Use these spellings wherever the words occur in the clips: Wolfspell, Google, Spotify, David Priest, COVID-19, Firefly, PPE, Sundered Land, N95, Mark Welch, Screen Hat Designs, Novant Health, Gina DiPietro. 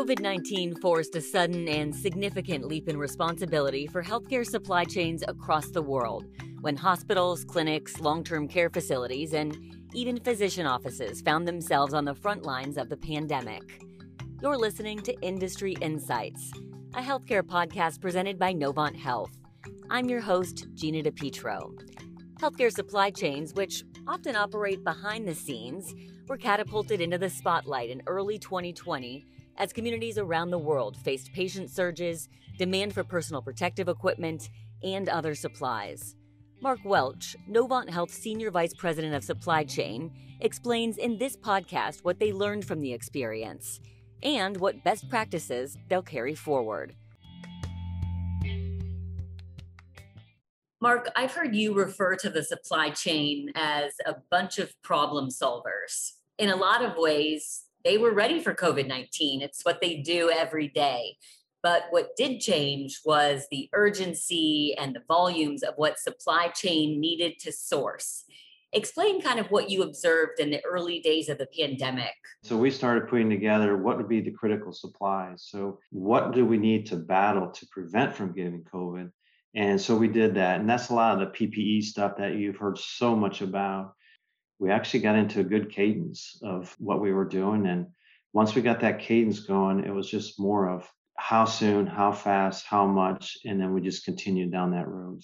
COVID-19 forced a sudden and significant leap in responsibility for healthcare supply chains across the world, when hospitals, clinics, long-term care facilities, and even physician offices found themselves on the front lines of the pandemic. You're listening to Industry Insights, a healthcare podcast presented by Novant Health. I'm your host, Gina DiPietro. Healthcare supply chains, which often operate behind the scenes, were catapulted into the spotlight in early 2020 as communities around the world faced patient surges, demand for personal protective equipment, and other supplies. Mark Welch, Novant Health Senior Vice President of Supply Chain, explains in this podcast what they learned from the experience and what best practices they'll carry forward. Mark, I've heard you refer to the supply chain as a bunch of problem solvers. In a lot of ways, they were ready for COVID-19. It's what they do every day. But what did change was the urgency and the volumes of what supply chain needed to source. Explain kind of what you observed in the early days of the pandemic. So we started putting together what would be the critical supplies. So what do we need to battle to prevent from getting COVID? And so we did that. And that's a lot of the PPE stuff that you've heard so much about. We actually got into a good cadence of what we were doing. And once we got that cadence going, it was just more of how soon, how fast, how much. And then we just continued down that road.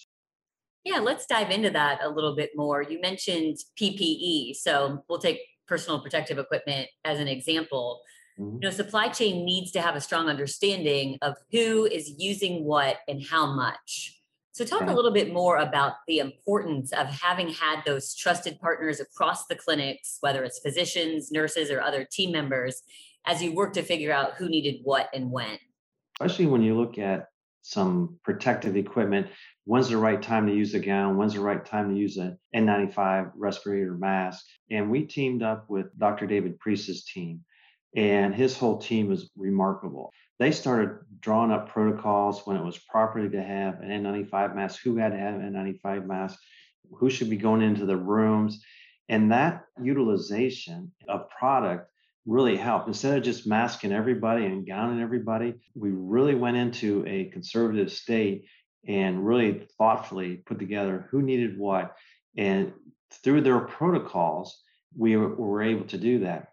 Yeah, let's dive into that a little bit more. You mentioned PPE. So we'll take personal protective equipment as an example. Mm-hmm. You know, supply chain needs to have a strong understanding of who is using what and how much. So talk a little bit more about the importance of having had those trusted partners across the clinics, whether it's physicians, nurses, or other team members, as you work to figure out who needed what and when. Especially when you look at some protective equipment, when's the right time to use a gown? When's the right time to use an N95 respirator mask? And we teamed up with Dr. David Priest's team, and his whole team was remarkable. They started drawing up protocols when it was proper to have an N95 mask, who had to have an N95 mask, who should be going into the rooms. And that utilization of product really helped. Instead of just masking everybody and gowning everybody, we really went into a conservative state and really thoughtfully put together who needed what. And through their protocols, we were able to do that.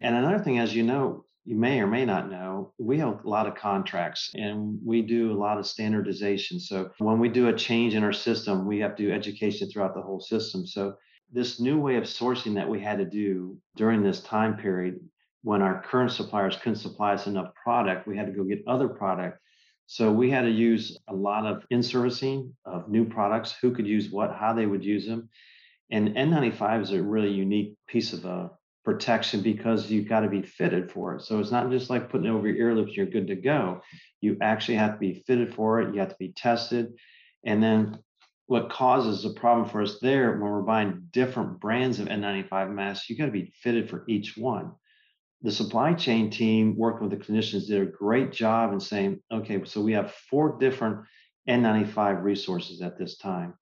And another thing, as you know, you may or may not know, we have a lot of contracts and we do a lot of standardization. So when we do a change in our system, we have to do education throughout the whole system. So this new way of sourcing that we had to do during this time period, when our current suppliers couldn't supply us enough product, we had to go get other product. So we had to use a lot of in-servicing of new products, who could use what, how they would use them. And N95 is a really unique piece of a protection because you've got to be fitted for it. So it's not just like putting it over your earlobes, you're good to go. You actually have to be fitted for it. You have to be tested. And then what causes the problem for us there when we're buying different brands of N95 masks, you got to be fitted for each one. The supply chain team worked with the clinicians, did a great job in saying, okay, so we have 4 different N95 resources at this time.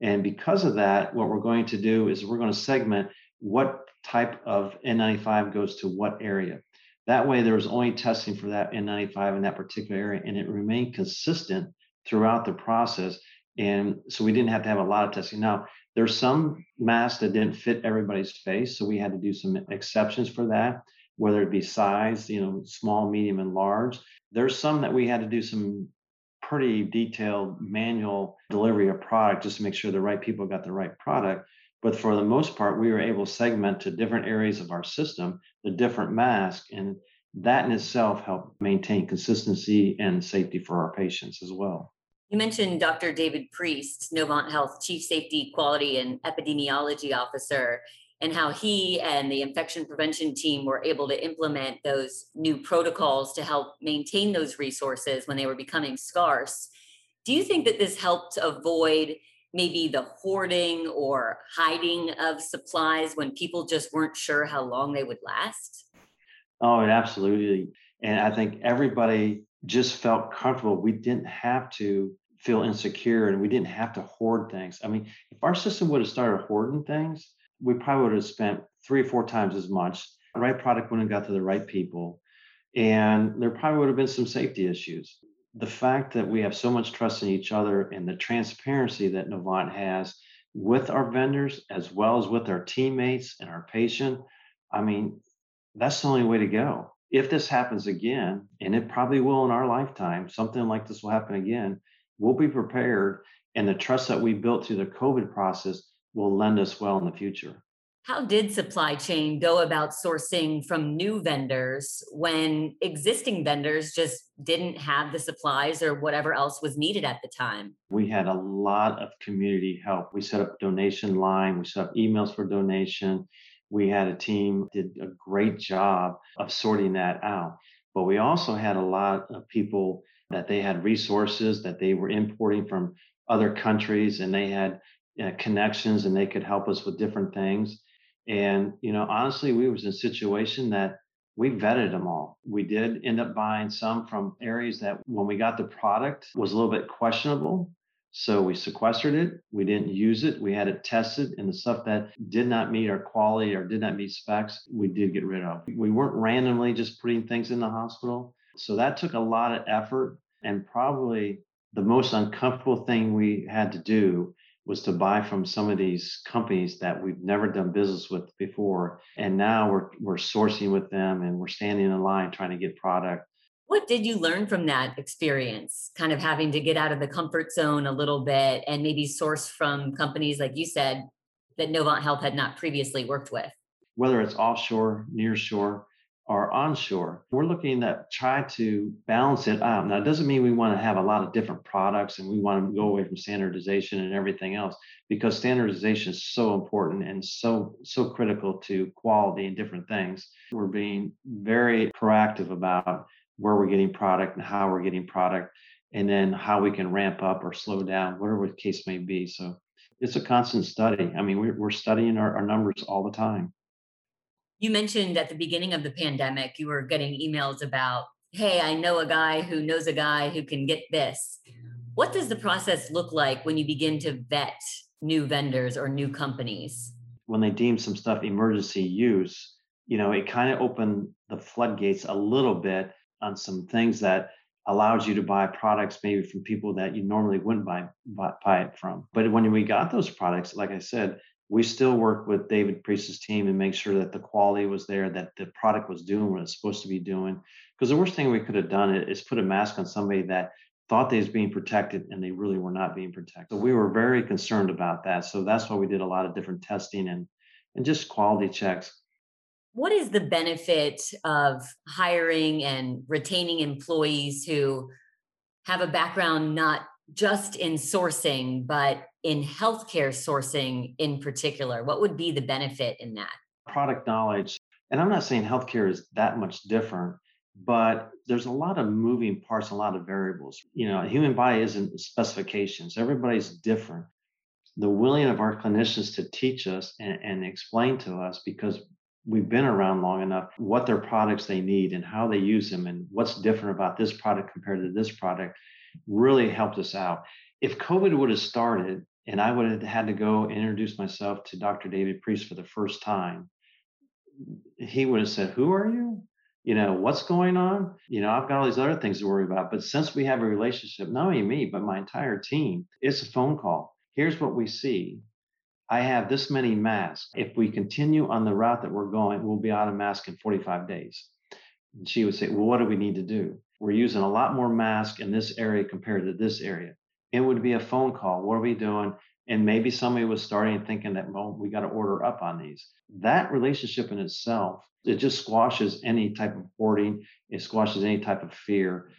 And because of that, what we're going to do is we're going to segment what type of N95 goes to what area. That way there was only testing for that N95 in that particular area, and it remained consistent throughout the process. And so we didn't have to have a lot of testing. Now, there's some masks that didn't fit everybody's face, so we had to do some exceptions for that, whether it be size, you know, small, medium, and large. There's some that we had to do some pretty detailed manual delivery of product just to make sure the right people got the right product. But for the most part, we were able to segment to different areas of our system, the different masks, and that in itself helped maintain consistency and safety for our patients as well. You mentioned Dr. David Priest, Novant Health Chief Safety, Quality, and Epidemiology Officer, and how he and the infection prevention team were able to implement those new protocols to help maintain those resources when they were becoming scarce. Do you think that this helped avoid maybe the hoarding or hiding of supplies when people just weren't sure how long they would last? Oh, absolutely. And I think everybody just felt comfortable. We didn't have to feel insecure and we didn't have to hoard things. I mean, if our system would have started hoarding things, we probably would have spent 3 or 4 times as much. The right product wouldn't have got to the right people. And there probably would have been some safety issues. The fact that we have so much trust in each other and the transparency that Novant has with our vendors, as well as with our teammates and our patient, I mean, that's the only way to go. If this happens again, and it probably will in our lifetime, something like this will happen again, we'll be prepared. And the trust that we built through the COVID process will lend us well in the future. How did supply chain go about sourcing from new vendors when existing vendors just didn't have the supplies or whatever else was needed at the time? We had a lot of community help. We set up a donation line. We set up emails for donation. We had a team that did a great job of sorting that out. But we also had a lot of people that they had resources that they were importing from other countries, and they had connections, and they could help us with different things. And, you know, honestly, we was in a situation that we vetted them all. We did end up buying some from areas that when we got the product was a little bit questionable. So we sequestered it. We didn't use it. We had it tested, and the stuff that did not meet our quality or did not meet specs, we did get rid of. We weren't randomly just putting things in the hospital. So that took a lot of effort, and probably the most uncomfortable thing we had to do was to buy from some of these companies that we've never done business with before. And now we're sourcing with them, and we're standing in line trying to get product. What did you learn from that experience, kind of having to get out of the comfort zone a little bit and maybe source from companies, like you said, that Novant Health had not previously worked with? Whether it's offshore, nearshore, or onshore, we're looking to try to balance it out. Now, it doesn't mean we want to have a lot of different products and we want to go away from standardization and everything else, because standardization is so important and so critical to quality and different things. We're being very proactive about where we're getting product and how we're getting product, and then how we can ramp up or slow down, whatever the case may be. So it's a constant study. I mean, we're studying our numbers all the time. You mentioned at the beginning of the pandemic, you were getting emails about, hey, I know a guy who knows a guy who can get this. What does the process look like when you begin to vet new vendors or new companies? When they deem some stuff emergency use, you know, it kind of opened the floodgates a little bit on some things that allows you to buy products maybe from people that you normally wouldn't buy it from. But when we got those products, like I said, we still worked with David Priest's team and make sure that the quality was there, that the product was doing what it's supposed to be doing. Because the worst thing we could have done is put a mask on somebody that thought they was being protected and they really were not being protected. So we were very concerned about that. So that's why we did a lot of different testing and just quality checks. What is the benefit of hiring and retaining employees who have a background not just in sourcing, but in healthcare sourcing in particular? What would be the benefit in that? Product knowledge. And I'm not saying healthcare is that much different, but there's a lot of moving parts, a lot of variables. You know, a human body isn't specifications. Everybody's different. The willing of our clinicians to teach us and explain to us, because we've been around long enough, what their products they need and how they use them and what's different about this product compared to this product really helped us out. If COVID would have started and I would have had to go introduce myself to Dr. David Priest for the first time, he would have said, who are you? You know, what's going on? You know, I've got all these other things to worry about. But since we have a relationship, not only me, but my entire team, it's a phone call. Here's what we see. I have this many masks. If we continue on the route that we're going, we'll be out of masks in 45 days. And she would say, well, what do we need to do? We're using a lot more masks in this area compared to this area. It would be a phone call. What are we doing? And maybe somebody was starting thinking that, well, we got to order up on these. That relationship in itself, it just squashes any type of hoarding. It squashes any type of fear.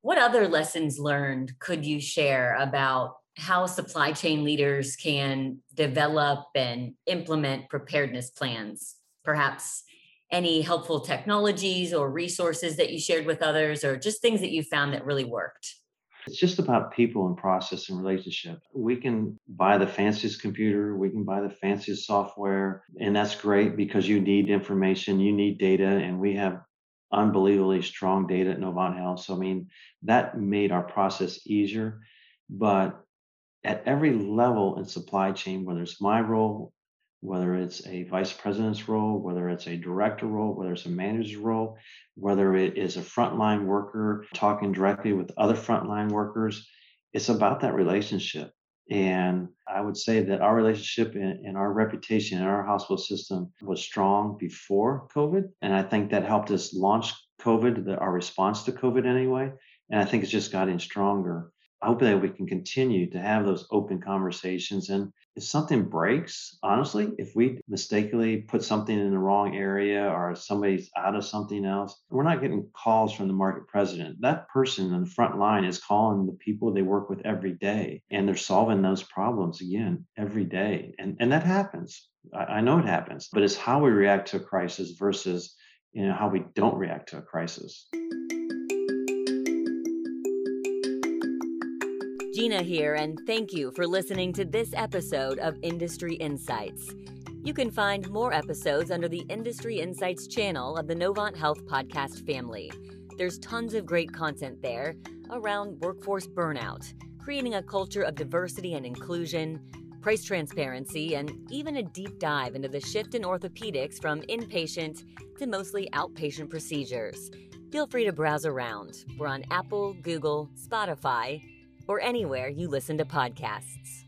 What other lessons learned could you share about how supply chain leaders can develop and implement preparedness plans? Perhaps any helpful technologies or resources that you shared with others, or just things that you found that really worked? It's just about people and process and relationship. We can buy the fanciest computer, we can buy the fanciest software, and that's great because you need information, you need data, and we have unbelievably strong data at Novant Health. So, I mean, that made our process easier. But at every level in supply chain, whether it's my role whether it's a vice president's role, whether it's a director role, whether it's a manager's role, whether it is a frontline worker talking directly with other frontline workers, it's about that relationship. And I would say that our relationship and our reputation in our hospital system was strong before COVID. And I think that helped us launch COVID, our response to COVID anyway. And I think it's just gotten stronger. I hope that we can continue to have those open conversations. And if something breaks, honestly, if we mistakenly put something in the wrong area or somebody's out of something else, we're not getting calls from the market president. That person on the front line is calling the people they work with every day, and they're solving those problems again every day. And that happens. I know it happens, but it's how we react to a crisis versus, you know, how we don't react to a crisis. Gina here, and thank you for listening to this episode of Industry Insights. You can find more episodes under the Industry Insights channel of the Novant Health podcast family. There's tons of great content there around workforce burnout, creating a culture of diversity and inclusion, price transparency, and even a deep dive into the shift in orthopedics from inpatient to mostly outpatient procedures. Feel free to browse around. We're on Apple, Google, Spotify, or anywhere you listen to podcasts.